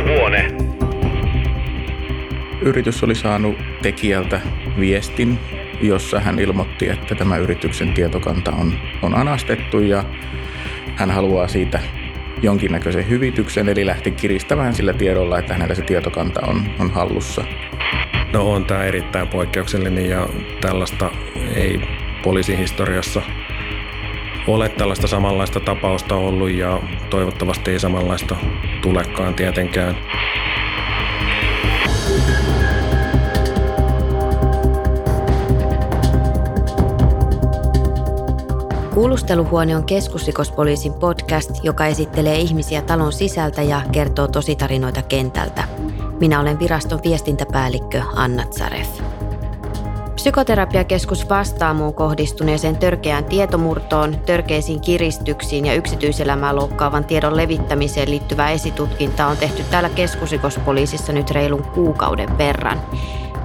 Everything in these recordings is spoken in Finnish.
Keskusrikospoliisi. Yritys oli saanut tekijältä viestin, jossa hän ilmoitti, että tämä yrityksen tietokanta on anastettu ja hän haluaa siitä jonkinnäköisen hyvityksen, eli lähti kiristämään sillä tiedolla, että hänellä se tietokanta on hallussa. No on tämä erittäin poikkeuksellinen ja tällaista ei poliisihistoriassa ole tällaista samanlaista tapausta ollut ja toivottavasti ei samanlaista tulekaan tietenkään. Kuulusteluhuone on Keskusrikospoliisin podcast, joka esittelee ihmisiä talon sisältä ja kertoo tositarinoita kentältä. Minä olen viraston viestintäpäällikkö Anna Zareff. Psykoterapiakeskus Vastaamoon kohdistuneeseen törkeään tietomurtoon, törkeisiin kiristyksiin ja yksityiselämää loukkaavan tiedon levittämiseen liittyvää esitutkintaa on tehty täällä Keskusrikospoliisissa nyt reilun kuukauden verran.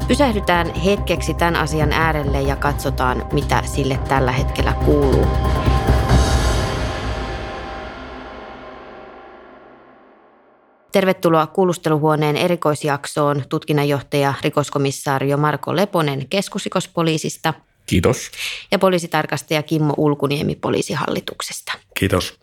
Pysähdytään hetkeksi tämän asian äärelle ja katsotaan, mitä sille tällä hetkellä kuuluu. Tervetuloa Kuulusteluhuoneen erikoisjaksoon tutkinnanjohtaja, rikoskomissaario Marko Leponen Keskusrikospoliisista. Kiitos. Ja poliisitarkastaja Kimmo Ulkuniemi Poliisihallituksesta. Kiitos.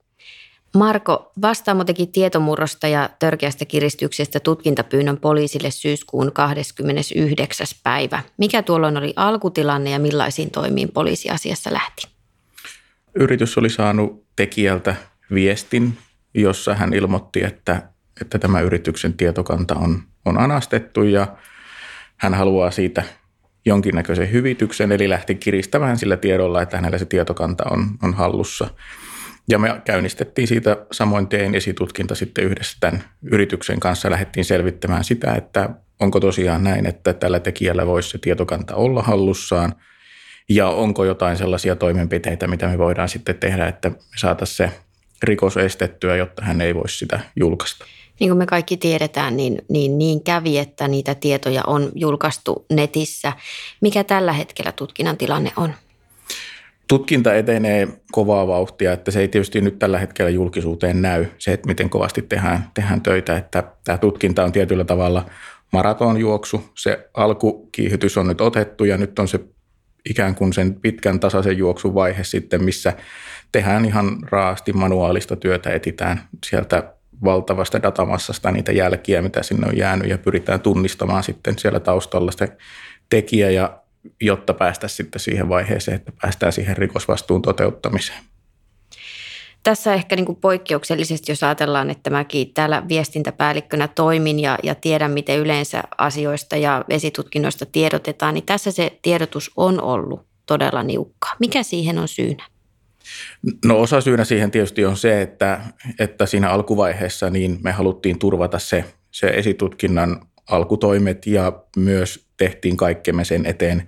Marko, Vastaamo teki tietomurrosta ja törkeästä kiristyksestä tutkintapyynnön poliisille syyskuun 29. päivä. Mikä tuolloin oli alkutilanne ja millaisiin toimiin poliisiasiassa lähti? Yritys oli saanut tekijältä viestin, jossa hän ilmoitti, että tämä yrityksen tietokanta on anastettu ja hän haluaa siitä jonkinnäköisen hyvityksen, eli lähti kiristämään sillä tiedolla, että hänellä se tietokanta on hallussa. Ja me käynnistettiin siitä samoin tein esitutkinta sitten yhdessä tämän yrityksen kanssa. Lähdettiin selvittämään sitä, että onko tosiaan näin, että tällä tekijällä voisi se tietokanta olla hallussaan ja onko jotain sellaisia toimenpiteitä, mitä me voidaan sitten tehdä, että me saataisiin se rikos estettyä, jotta hän ei voisi sitä julkaista. Niin kuin me kaikki tiedetään, niin kävi, että niitä tietoja on julkaistu netissä. Mikä tällä hetkellä tutkinnan tilanne on? Tutkinta etenee kovaa vauhtia, että se ei tietysti nyt tällä hetkellä julkisuuteen näy se, että miten kovasti tehdään töitä, että tämä tutkinta on tietyllä tavalla maratonjuoksu. Se alkukiihdytys on nyt otettu ja nyt on se ikään kuin sen pitkän tasaisen juoksun vaihe sitten, missä tehdään ihan raasti manuaalista työtä, etsitään sieltä valtavasta datamassasta niitä jälkiä, mitä sinne on jäänyt ja pyritään tunnistamaan sitten siellä taustalla sitä tekijä ja jotta päästäisiin sitten siihen vaiheeseen, että päästään siihen rikosvastuun toteuttamiseen. Tässä ehkä niin kuin poikkeuksellisesti, jos ajatellaan, että mäkin täällä viestintäpäällikkönä toimin ja tiedän, miten yleensä asioista ja esitutkinnoista tiedotetaan, niin tässä se tiedotus on ollut todella niukka. Mikä siihen on syynä? No osasyynä siihen tietysti on se, että siinä alkuvaiheessa niin me haluttiin turvata se esitutkinnan alkutoimet ja myös tehtiin kaikkemme sen eteen,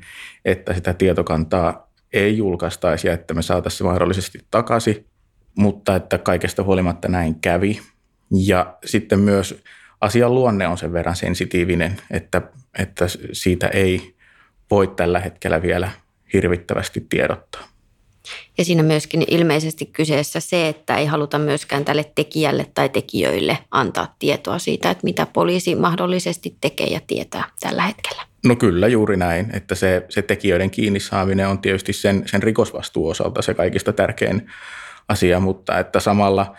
että sitä tietokantaa ei julkaistaisi ja että me saataisiin se mahdollisesti takaisin, mutta että kaikesta huolimatta näin kävi. Ja sitten myös asian luonne on sen verran sensitiivinen, että siitä ei voi tällä hetkellä vielä hirvittävästi tiedottaa. Ja siinä myöskin ilmeisesti kyseessä se, että ei haluta myöskään tälle tekijälle tai tekijöille antaa tietoa siitä, että mitä poliisi mahdollisesti tekee ja tietää tällä hetkellä. No kyllä juuri näin, että se tekijöiden kiinni saaminen on tietysti sen rikosvastuun osalta se kaikista tärkein asia, mutta että samalla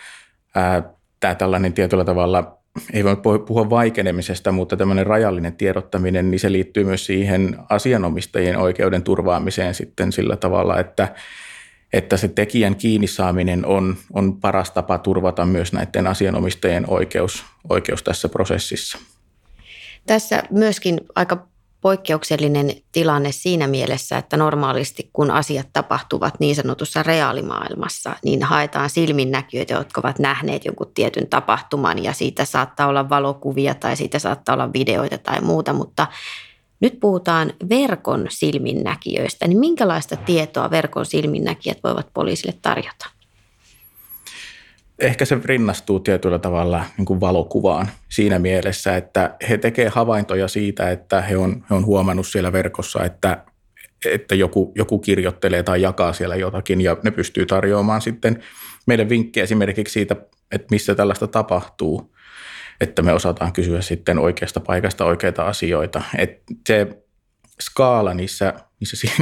tämä tällainen tietyllä tavalla, ei voi puhua vaikenemisesta, mutta tämmöinen rajallinen tiedottaminen, niin se liittyy myös siihen asianomistajien oikeuden turvaamiseen sitten sillä tavalla, että se tekijän kiinni saaminen on paras tapa turvata myös näiden asianomistajien oikeus tässä prosessissa. Tässä myöskin aika poikkeuksellinen tilanne siinä mielessä, että normaalisti kun asiat tapahtuvat niin sanotussa reaalimaailmassa, niin haetaan silminnäkijöitä, jotka ovat nähneet jonkun tietyn tapahtuman ja siitä saattaa olla valokuvia tai siitä saattaa olla videoita tai muuta, mutta nyt puhutaan verkon silminnäkijöistä, niin minkälaista tietoa verkon silminnäkijät voivat poliisille tarjota? Ehkä se rinnastuu tietyllä tavalla niin kuin valokuvaan siinä mielessä, että he tekevät havaintoja siitä, että he on huomannut siellä verkossa, että joku kirjoittelee tai jakaa siellä jotakin ja ne pystyy tarjoamaan sitten meille vinkkejä esimerkiksi siitä, että missä tällaista tapahtuu. että me osataan kysyä sitten oikeasta paikasta oikeita asioita. Et se skaala niissä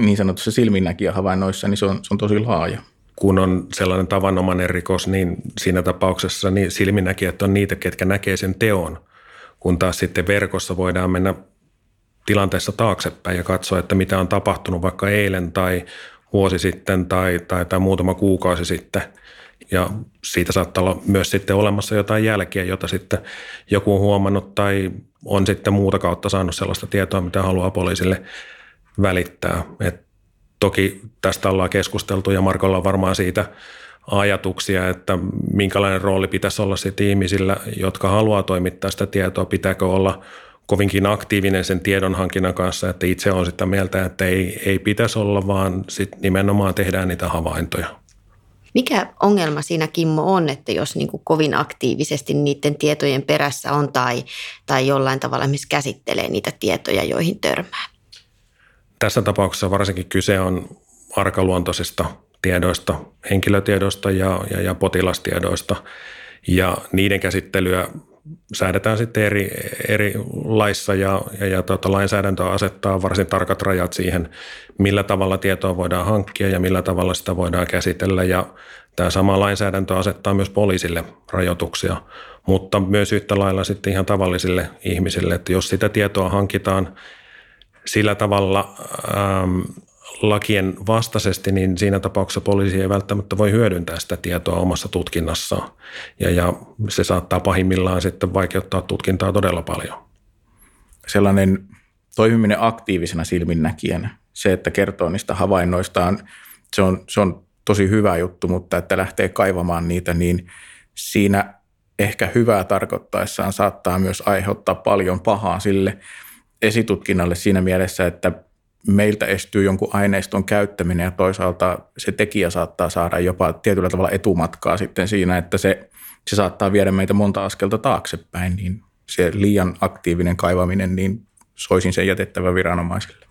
niin sanotussa silminnäkijähavainnoissa, niin se on tosi laaja. Kun on sellainen tavanomainen rikos, niin siinä tapauksessa niin silminnäkijät on niitä, ketkä näkee sen teon, kun taas sitten verkossa voidaan mennä tilanteessa taaksepäin ja katsoa, että mitä on tapahtunut vaikka eilen tai vuosi sitten tai muutama kuukausi sitten. Ja siitä saattaa olla myös sitten olemassa jotain jälkiä, jota sitten joku on huomannut tai on sitten muuta kautta saanut sellaista tietoa, mitä haluaa poliisille välittää. Et toki tästä ollaan keskusteltu ja Markolla on varmaan siitä ajatuksia, että minkälainen rooli pitäisi olla sitten ihmisillä, jotka haluaa toimittaa sitä tietoa. Pitääkö olla kovinkin aktiivinen sen tiedonhankinnan kanssa, että itse on sitä mieltä, että ei pitäisi olla, vaan sitten nimenomaan tehdään niitä havaintoja. Mikä ongelma siinä, Kimmo, on, että jos niin kuin kovin aktiivisesti niiden tietojen perässä on tai jollain tavalla myös käsittelee niitä tietoja, joihin törmää? Tässä tapauksessa varsinkin kyse on arkaluontoisista tiedoista, henkilötiedoista ja potilastiedoista, ja niiden käsittelyä säädetään sitten eri laissa ja lainsäädäntö asettaa varsin tarkat rajat siihen, millä tavalla tietoa voidaan hankkia ja millä tavalla sitä voidaan käsitellä. Ja tämä sama lainsäädäntö asettaa myös poliisille rajoituksia, mutta myös yhtä lailla sitten ihan tavallisille ihmisille, että jos sitä tietoa hankitaan sillä tavalla lakien vastaisesti, niin siinä tapauksessa poliisi ei välttämättä voi hyödyntää sitä tietoa omassa tutkinnassaan. Ja se saattaa pahimmillaan sitten vaikeuttaa tutkintaa todella paljon. Sellainen toimiminen aktiivisena silminnäkijänä, se, että kertoo niistä havainnoistaan, se on tosi hyvä juttu, mutta että lähtee kaivamaan niitä, niin siinä ehkä hyvää tarkoittaessaan saattaa myös aiheuttaa paljon pahaa sille esitutkinnalle siinä mielessä, että meiltä estyy jonkun aineiston käyttäminen ja toisaalta se tekijä saattaa saada jopa tietyllä tavalla etumatkaa sitten siinä, että se saattaa viedä meitä monta askelta taaksepäin, niin se liian aktiivinen kaivaminen, niin soisin sen jätettävän viranomaisille.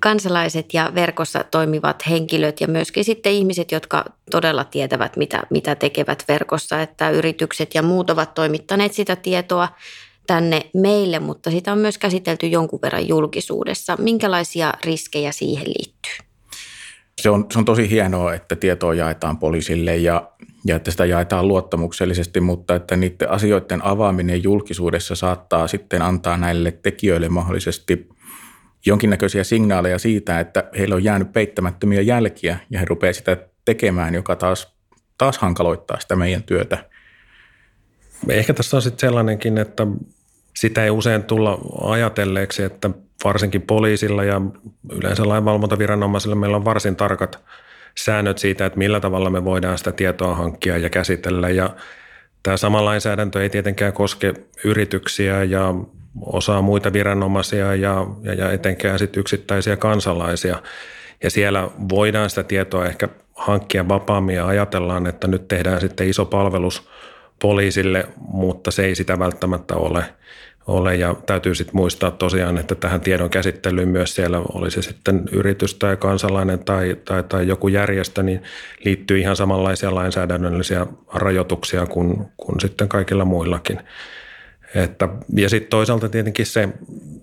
Kansalaiset ja verkossa toimivat henkilöt ja myöskin sitten ihmiset, jotka todella tietävät, mitä tekevät verkossa, että yritykset ja muut ovat toimittaneet sitä tietoa tänne meille, mutta sitä on myös käsitelty jonkun verran julkisuudessa. Minkälaisia riskejä siihen liittyy? Se on tosi hienoa, että tietoa jaetaan poliisille ja että sitä jaetaan luottamuksellisesti, mutta että niiden asioiden avaaminen julkisuudessa saattaa sitten antaa näille tekijöille mahdollisesti jonkinnäköisiä signaaleja siitä, että heillä on jäänyt peittämättömiä jälkiä ja he rupeaa sitä tekemään, joka taas hankaloittaa sitä meidän työtä. Ehkä tässä on sitten sellainenkin, että sitä ei usein tulla ajatelleeksi, että varsinkin poliisilla ja yleensä lainvalvontaviranomaisilla meillä on varsin tarkat säännöt siitä, että millä tavalla me voidaan sitä tietoa hankkia ja käsitellä. Ja tämä sama lainsäädäntö ei tietenkään koske yrityksiä ja osaa muita viranomaisia ja etenkään sit yksittäisiä kansalaisia. Ja siellä voidaan sitä tietoa ehkä hankkia vapaammin ja ajatellaan, että nyt tehdään sitten iso palvelus poliisille, mutta se ei sitä välttämättä ole. Ja täytyy sitten muistaa tosiaan, että tähän tiedon käsittelyyn myös siellä, oli se sitten yritys tai kansalainen tai joku järjestö, niin liittyy ihan samanlaisia lainsäädännöllisiä rajoituksia kuin sitten kaikilla muillakin. Ja sitten toisaalta tietenkin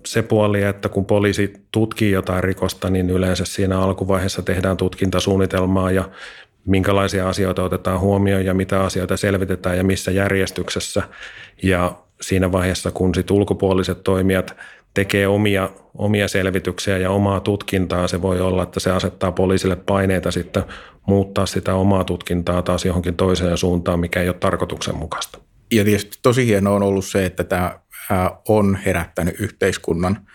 se puoli, että kun poliisi tutkii jotain rikosta, niin yleensä siinä alkuvaiheessa tehdään tutkintasuunnitelmaa ja minkälaisia asioita otetaan huomioon ja mitä asioita selvitetään ja missä järjestyksessä. Ja siinä vaiheessa, kun sit ulkopuoliset toimijat tekee omia selvityksiä ja omaa tutkintaa, se voi olla, että se asettaa poliisille paineita sitten muuttaa sitä omaa tutkintaa taas johonkin toiseen suuntaan, mikä ei ole tarkoituksenmukaista. Ja tietysti tosi hienoa on ollut se, että tämä on herättänyt yhteiskunnan,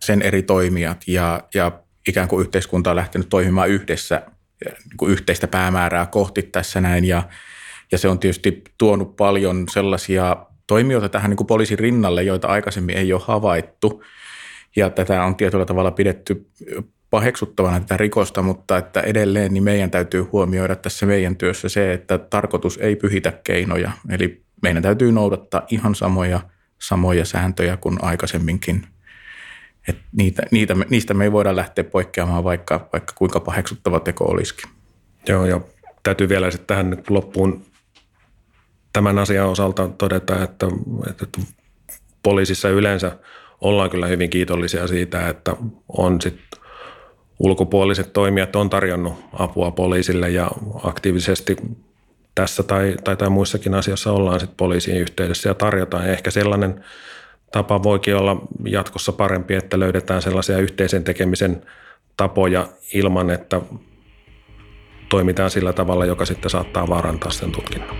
sen eri toimijat ja ikään kuin yhteiskunta on lähtenyt toimimaan yhdessä niin kuin yhteistä päämäärää kohti tässä näin ja se on tietysti tuonut paljon sellaisia toimijoita tähän niin kuin poliisin rinnalle, joita aikaisemmin ei ole havaittu ja tätä on tietyllä tavalla pidetty paheksuttavana tätä rikosta, mutta että edelleen niin meidän täytyy huomioida tässä meidän työssä se, että tarkoitus ei pyhitä keinoja, eli meidän täytyy noudattaa ihan samoja sääntöjä kuin aikaisemminkin. Et niistä me ei voida lähteä poikkeamaan, vaikka kuinka paheksuttava teko olisikin. Joo, ja täytyy vielä sitten tähän loppuun tämän asian osalta todeta, että poliisissa yleensä ollaan kyllä hyvin kiitollisia siitä, että on sitten ulkopuoliset toimijat on tarjonnut apua poliisille ja aktiivisesti tässä tai muissakin asioissa ollaan sitten poliisiin yhteydessä ja tarjotaan. Ehkä sellainen tapa voikin olla jatkossa parempi, että löydetään sellaisia yhteisen tekemisen tapoja ilman, että toimitaan sillä tavalla, joka sitten saattaa vaarantaa sen tutkinnan.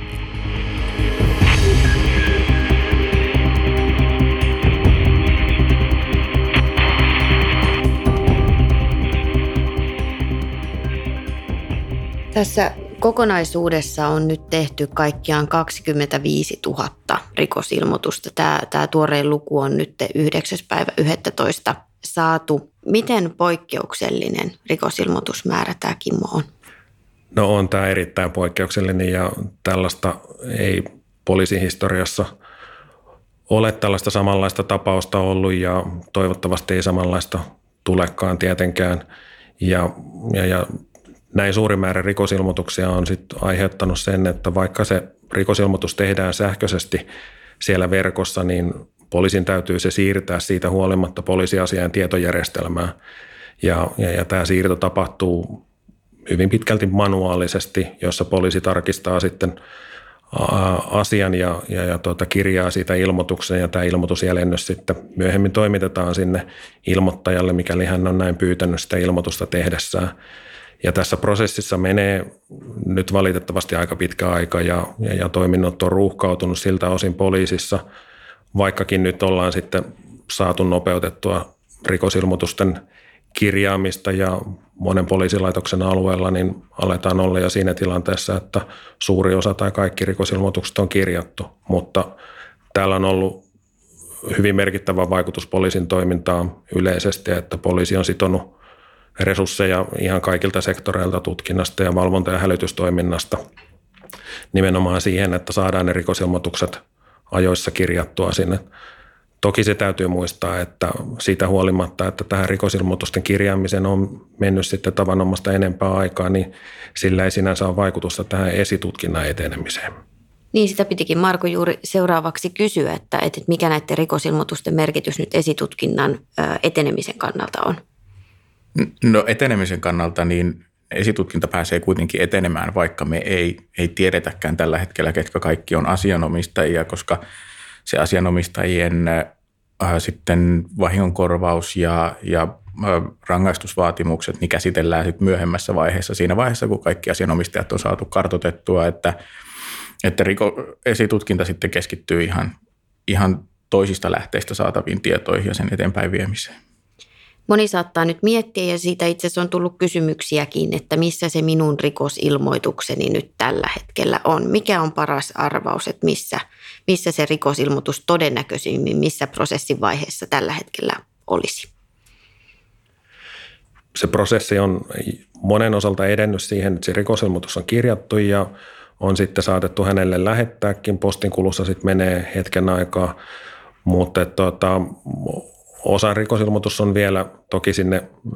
Tässä kokonaisuudessa on nyt tehty kaikkiaan 25 000 rikosilmoitusta. Tämä tuorein luku on nyt 9.11. saatu. Miten poikkeuksellinen rikosilmoitusmäärä tämä Kimmo on? No on tämä erittäin poikkeuksellinen ja tällaista ei poliisin historiassa ole tällaista samanlaista tapausta ollut ja toivottavasti ei samanlaista tulekaan tietenkään. Ja näin suuri määrä rikosilmoituksia on sitten aiheuttanut sen, että vaikka se rikosilmoitus tehdään sähköisesti siellä verkossa, niin poliisin täytyy se siirtää siitä huolimatta poliisiasiain tietojärjestelmään. Ja tämä siirto tapahtuu hyvin pitkälti manuaalisesti, jossa poliisi tarkistaa sitten asian ja kirjaa siitä ilmoituksen ja tämä ilmoitusjäljennös sitten myöhemmin toimitetaan sinne ilmoittajalle, mikäli hän on näin pyytänyt sitä ilmoitusta tehdessään. Ja tässä prosessissa menee nyt valitettavasti aika pitkä aika ja toiminnot on ruuhkautunut siltä osin poliisissa, vaikkakin nyt ollaan sitten saatu nopeutettua rikosilmoitusten kirjaamista ja monen poliisilaitoksen alueella niin aletaan olla jo siinä tilanteessa, että suuri osa tai kaikki rikosilmoitukset on kirjattu, mutta täällä on ollut hyvin merkittävä vaikutus poliisin toimintaan yleisesti, että poliisi on sitonut resursseja ihan kaikilta sektoreilta tutkinnasta ja valvonta- ja hälytystoiminnasta nimenomaan siihen, että saadaan ne rikosilmoitukset ajoissa kirjattua sinne. Toki se täytyy muistaa, että siitä huolimatta, että tähän rikosilmoitusten kirjaamiseen on mennyt sitten tavanomasta enempää aikaa, niin sillä ei sinänsä ole vaikutusta tähän esitutkinnan etenemiseen. Niin, sitä pitikin Marko juuri seuraavaksi kysyä, että mikä näiden rikosilmoitusten merkitys nyt esitutkinnan etenemisen kannalta on? No etenemisen kannalta niin esitutkinta pääsee kuitenkin etenemään, vaikka me ei tiedetäkään tällä hetkellä, ketkä kaikki on asianomistajia, koska se asianomistajien sitten vahingonkorvaus ja rangaistusvaatimukset niin käsitellään sitten myöhemmässä vaiheessa, siinä vaiheessa, kun kaikki asianomistajat on saatu kartoitettua, että esitutkinta sitten keskittyy ihan toisista lähteistä saataviin tietoihin ja sen eteenpäin viemiseen. Moni saattaa nyt miettiä ja siitä itse asiassa on tullut kysymyksiäkin, että missä se minun rikosilmoitukseni nyt tällä hetkellä on. Mikä on paras arvaus, että missä se rikosilmoitus todennäköisimmin, missä prosessin vaiheessa tällä hetkellä olisi? Se prosessi on monen osalta edennyt siihen, että se rikosilmoitus on kirjattu ja on sitten saatettu hänelle lähettääkin. Postin kulussa sitten menee hetken aikaa, mutta osan rikosilmoitus on vielä toki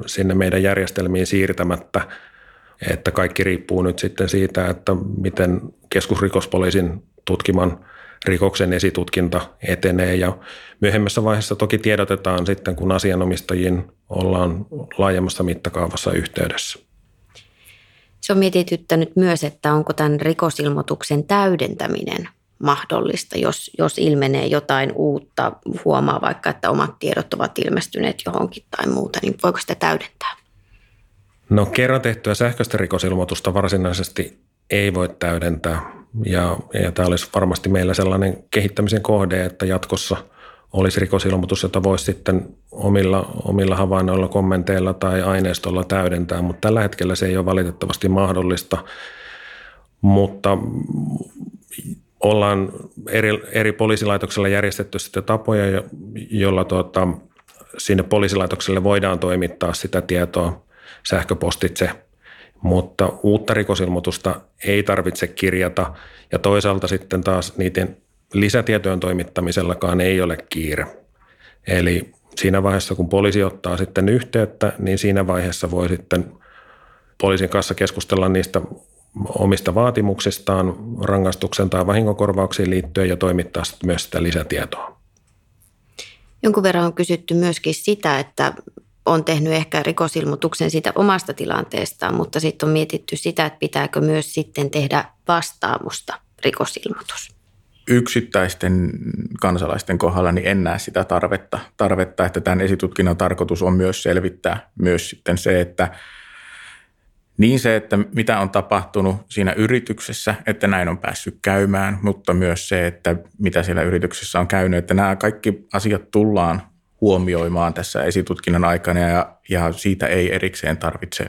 sinne meidän järjestelmiin siirtämättä, että kaikki riippuu nyt sitten siitä, että miten keskusrikospoliisin tutkiman rikoksen esitutkinta etenee ja myöhemmässä vaiheessa toki tiedotetaan sitten, kun asianomistajiin ollaan laajemmassa mittakaavassa yhteydessä. Se on mietityttänyt myös, että onko tämän rikosilmoituksen täydentäminen mahdollista, jos ilmenee jotain uutta, huomaa vaikka, että omat tiedot ovat ilmestyneet johonkin tai muuta, niin voiko sitä täydentää? No kerran tehtyä sähköistä rikosilmoitusta varsinaisesti ei voi täydentää ja tämä olisi varmasti meillä sellainen kehittämisen kohde, että jatkossa olisi rikosilmoitus, jota voisi sitten omilla havainnoilla, kommenteilla tai aineistolla täydentää, mutta tällä hetkellä se ei ole valitettavasti mahdollista, mutta ollaan eri poliisilaitoksella järjestetty sitä tapoja, jolla sinne poliisilaitokselle voidaan toimittaa sitä tietoa sähköpostitse, mutta uutta rikosilmoitusta ei tarvitse kirjata ja toisaalta sitten taas niiden lisätietojen toimittamisellakaan ei ole kiire. Eli siinä vaiheessa, kun poliisi ottaa sitten yhteyttä, niin siinä vaiheessa voi sitten poliisin kanssa keskustella niistä omista vaatimuksistaan rangaistuksen tai vahingonkorvauksiin liittyen ja toimittaa myös sitä lisätietoa. Jonkun verran on kysytty myöskin sitä, että on tehnyt ehkä rikosilmoituksen siitä omasta tilanteestaan, mutta sitten on mietitty sitä, että pitääkö myös sitten tehdä vastaamusta rikosilmoitus. Yksittäisten kansalaisten kohdalla niin en näe sitä tarvetta, että tämän esitutkinnan tarkoitus on myös selvittää myös sitten se, että niin se, että mitä on tapahtunut siinä yrityksessä, että näin on päässyt käymään, mutta myös se, että mitä siellä yrityksessä on käynyt, että nämä kaikki asiat tullaan huomioimaan tässä esitutkinnan aikana ja siitä ei erikseen tarvitse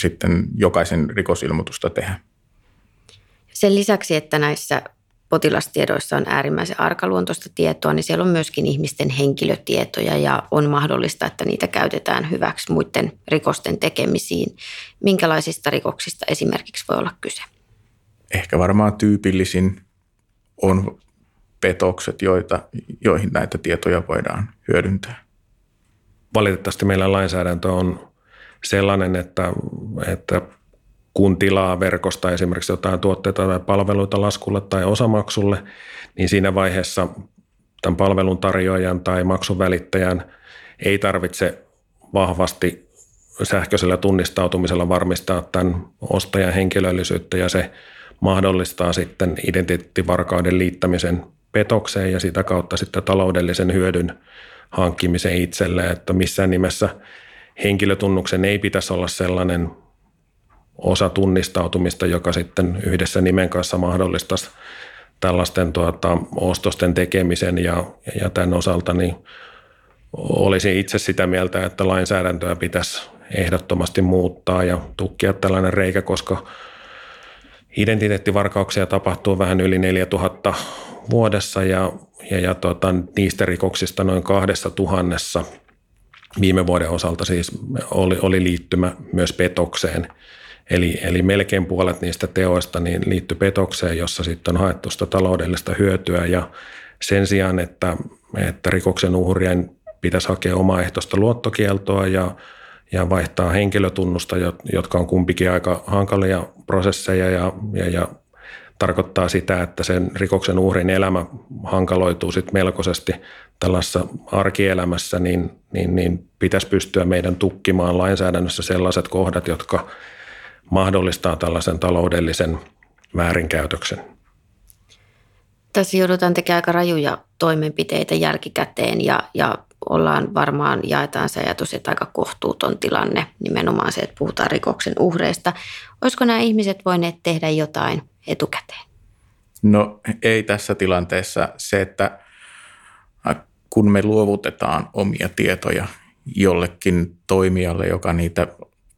sitten jokaisen rikosilmoitusta tehdä. Sen lisäksi, että näissä potilastiedoissa on äärimmäisen arkaluontoista tietoa, niin siellä on myöskin ihmisten henkilötietoja ja on mahdollista, että niitä käytetään hyväksi muiden rikosten tekemisiin. Minkälaisista rikoksista esimerkiksi voi olla kyse? Ehkä varmaan tyypillisin on petokset, joihin näitä tietoja voidaan hyödyntää. Valitettavasti meillä lainsäädäntö on sellainen, että kun tilaa verkosta esimerkiksi jotain tuotteita tai palveluita laskulle tai osamaksulle, niin siinä vaiheessa tämän palvelun tarjoajan tai maksuvälittäjän ei tarvitse vahvasti sähköisellä tunnistautumisella varmistaa tämän ostajan henkilöllisyyttä ja se mahdollistaa sitten identiteettivarkauden liittämisen petokseen ja sitä kautta sitten taloudellisen hyödyn hankkimisen itselle, että missään nimessä henkilötunnuksen ei pitäisi olla sellainen osa tunnistautumista, joka sitten yhdessä nimen kanssa mahdollistaisi tällaisten ostosten tekemisen ja tämän osalta, niin olisin itse sitä mieltä, että lainsäädäntöä pitäisi ehdottomasti muuttaa ja tukkia tällainen reikä, koska identiteettivarkauksia tapahtuu vähän yli 4000 vuodessa ja niistä rikoksista noin 2000 viime vuoden osalta siis oli liittymä myös petokseen. Eli melkein puolet niistä teoista niin liittyy petokseen, jossa sitten on haettu sitä taloudellista hyötyä ja sen sijaan, että rikoksen uhrien pitäisi hakea omaehtoista luottokieltoa ja vaihtaa henkilötunnusta, jotka on kumpikin aika hankalia prosesseja ja tarkoittaa sitä, että sen rikoksen uhrin elämä hankaloituu sitten melkoisesti tällaisessa arkielämässä, niin pitäisi pystyä meidän tukkimaan lainsäädännössä sellaiset kohdat, jotka mahdollistaa tällaisen taloudellisen väärinkäytöksen. Tässä joudutaan tekemään aika rajuja toimenpiteitä jälkikäteen ja ollaan varmaan, jaetaan se ajatus, että aika kohtuuton tilanne, nimenomaan se, että puhutaan rikoksen uhreista. Olisiko nämä ihmiset voineet tehdä jotain etukäteen? No ei tässä tilanteessa se, että kun me luovutetaan omia tietoja jollekin toimijalle, joka niitä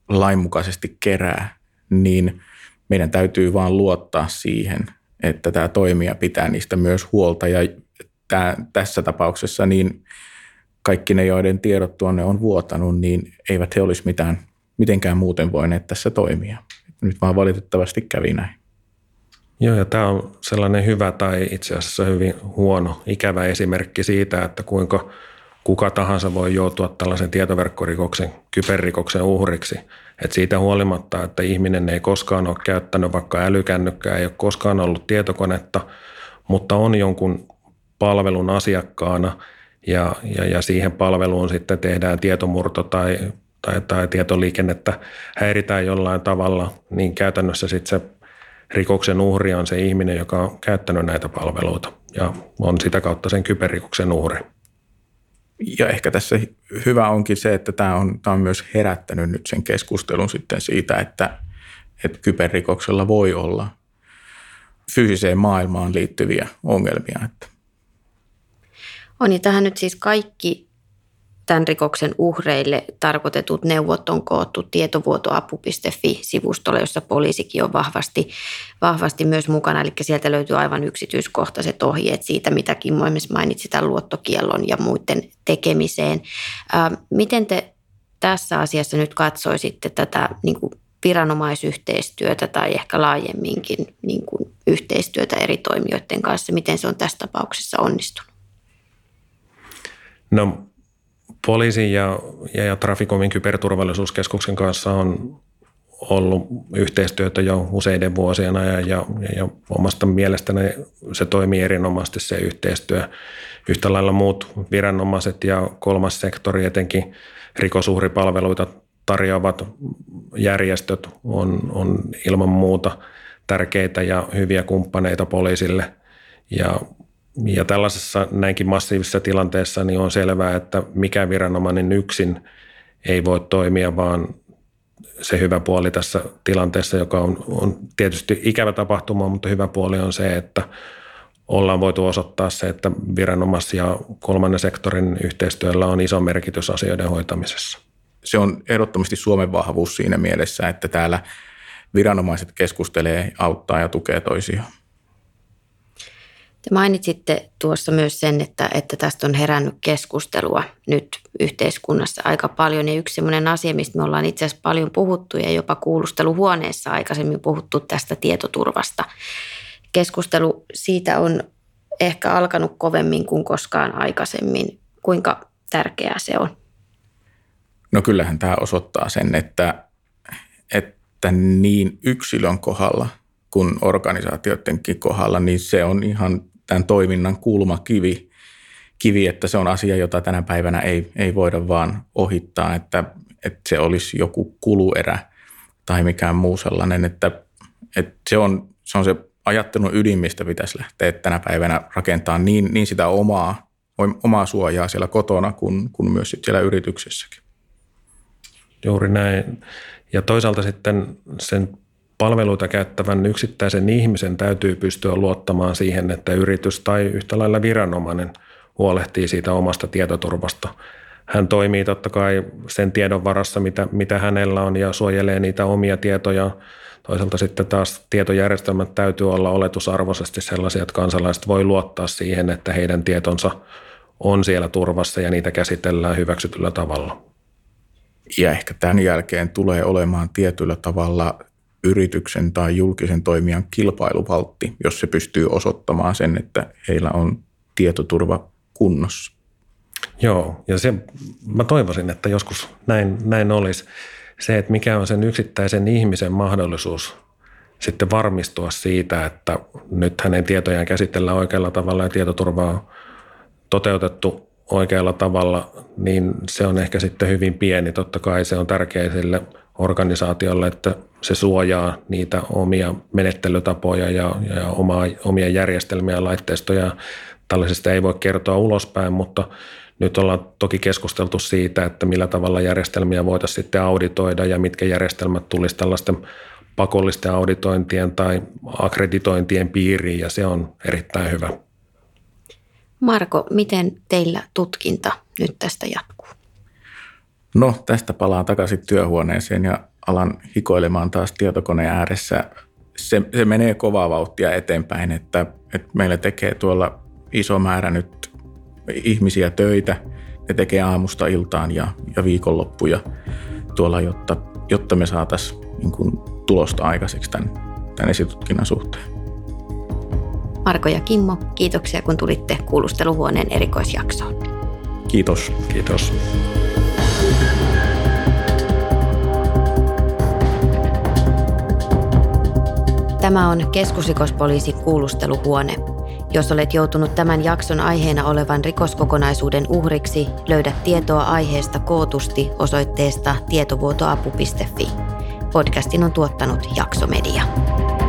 lainmukaisesti kerää, niin meidän täytyy vaan luottaa siihen, että tämä toimija pitää niistä myös huolta. Ja tässä tapauksessa niin kaikki ne, joiden tiedot tuonne on vuotanut, niin eivät he olisi mitenkään muuten voineet tässä toimia. Nyt vaan valitettavasti kävi näin. Joo, ja tämä on sellainen hyvä tai itse asiassa hyvin huono, ikävä esimerkki siitä, että kuinka kuka tahansa voi joutua tällaisen tietoverkkorikoksen, kyberrikoksen uhriksi. Et siitä huolimatta, että ihminen ei koskaan ole käyttänyt vaikka älykännykkää, ei ole koskaan ollut tietokonetta, mutta on jonkun palvelun asiakkaana ja siihen palveluun sitten tehdään tietomurto tai tietoliikennettä häiritään jollain tavalla, niin käytännössä sitten se rikoksen uhri on se ihminen, joka on käyttänyt näitä palveluita ja on sitä kautta sen kyberrikoksen uhri. Ja ehkä tässä hyvä onkin se, että tämä on myös herättänyt nyt sen keskustelun sitten siitä, että kyberrikoksella voi olla fyysiseen maailmaan liittyviä ongelmia. On, ja tähän nyt siis kaikki tämän rikoksen uhreille tarkoitetut neuvot on koottu tietovuotoapu.fi-sivustolle, jossa poliisikin on vahvasti myös mukana. Eli sieltä löytyy aivan yksityiskohtaiset ohjeet siitä, mitä Kimmo mainitsi tämän luottokiellon ja muiden tekemiseen. Miten te tässä asiassa nyt katsoisitte tätä niin kuin viranomaisyhteistyötä tai ehkä laajemminkin niin kuin yhteistyötä eri toimijoiden kanssa? Miten se on tässä tapauksessa onnistunut? No, poliisin ja Traficomin kyberturvallisuuskeskuksen kanssa on ollut yhteistyötä jo useiden vuosien ajan ja omasta mielestäni se toimii erinomaisesti se yhteistyö. Yhtä lailla muut viranomaiset ja kolmas sektori, etenkin rikosuhripalveluita tarjoavat järjestöt on ilman muuta tärkeitä ja hyviä kumppaneita poliisille. Ja tällaisessa näinkin massiivisessa tilanteessa niin on selvää, että mikä viranomainen yksin ei voi toimia, vaan se hyvä puoli tässä tilanteessa, joka on tietysti ikävä tapahtuma, mutta hyvä puoli on se, että ollaan voitu osoittaa se, että viranomais- ja kolmannen sektorin yhteistyöllä on iso merkitys asioiden hoitamisessa. Se on ehdottomasti Suomen vahvuus siinä mielessä, että täällä viranomaiset keskustelee, auttaa ja tukee toisiaan. Te mainitsitte tuossa myös sen, että tästä on herännyt keskustelua nyt yhteiskunnassa aika paljon. Ja yksi sellainen asia, mistä me ollaan itse asiassa paljon puhuttu ja jopa kuulusteluhuoneessa aikaisemmin puhuttu tästä tietoturvasta. Keskustelu siitä on ehkä alkanut kovemmin kuin koskaan aikaisemmin. Kuinka tärkeää se on? No kyllähän tämä osoittaa sen, että niin yksilön kohdalla kuin organisaatioidenkin kohdalla, niin se on ihan tämän toiminnan kulmakivi, että se on asia, jota tänä päivänä ei voida vaan ohittaa, että se olisi joku kuluerä tai mikään muu sellainen, että se on se ajattelun ydin, mistä pitäisi lähteä tänä päivänä rakentamaan niin sitä omaa suojaa siellä kotona kuin myös siellä yrityksessäkin. Juuri näin. Ja toisaalta sitten sen palveluita käyttävän yksittäisen ihmisen täytyy pystyä luottamaan siihen, että yritys tai yhtä lailla viranomainen huolehtii siitä omasta tietoturvasta. Hän toimii totta kai sen tiedon varassa, mitä hänellä on, ja suojelee niitä omia tietoja. Toisaalta sitten taas tietojärjestelmät täytyy olla oletusarvoisesti sellaisia, että kansalaiset voi luottaa siihen, että heidän tietonsa on siellä turvassa ja niitä käsitellään hyväksytyllä tavalla. Ja ehkä tämän jälkeen tulee olemaan tietyllä tavalla yrityksen tai julkisen toimijan kilpailuvaltti, jos se pystyy osoittamaan sen, että heillä on tietoturva kunnossa. Joo, ja se, mä toivoisin, että joskus näin olisi. Se, että mikä on sen yksittäisen ihmisen mahdollisuus sitten varmistua siitä, että nyt hänen tietojaan käsitellään oikealla tavalla ja tietoturvaa on toteutettu oikealla tavalla, niin se on ehkä sitten hyvin pieni. Totta kai se on tärkeä sille organisaatiolle, että se suojaa niitä omia menettelytapoja ja omia järjestelmiä ja laitteistoja. Tällaisista ei voi kertoa ulospäin, mutta nyt ollaan toki keskusteltu siitä, että millä tavalla järjestelmiä voitaisiin sitten auditoida ja mitkä järjestelmät tulisi tällaisten pakollisten auditointien tai akkreditointien piiriin, ja se on erittäin hyvä. Marko, miten teillä tutkinta nyt tästä jatkuu? No, tästä palaan takaisin työhuoneeseen ja alan hikoilemaan taas tietokoneen ääressä. Se menee kovaa vauhtia eteenpäin, että meillä tekee tuolla iso määrä nyt ihmisiä töitä. Ne tekee aamusta iltaan ja viikonloppuja tuolla, jotta me saataisiin niin kuin tulosta aikaiseksi tämän esitutkinnan suhteen. Marko ja Kimmo, kiitoksia kun tulitte Kuulusteluhuoneen erikoisjaksoon. Kiitos. Kiitos. Tämä on Keskusrikospoliisi Kuulusteluhuone. Jos olet joutunut tämän jakson aiheena olevan rikoskokonaisuuden uhriksi, löydät tietoa aiheesta kootusti osoitteesta tietovuotoapu.fi. Podcastin on tuottanut Jaksomedia.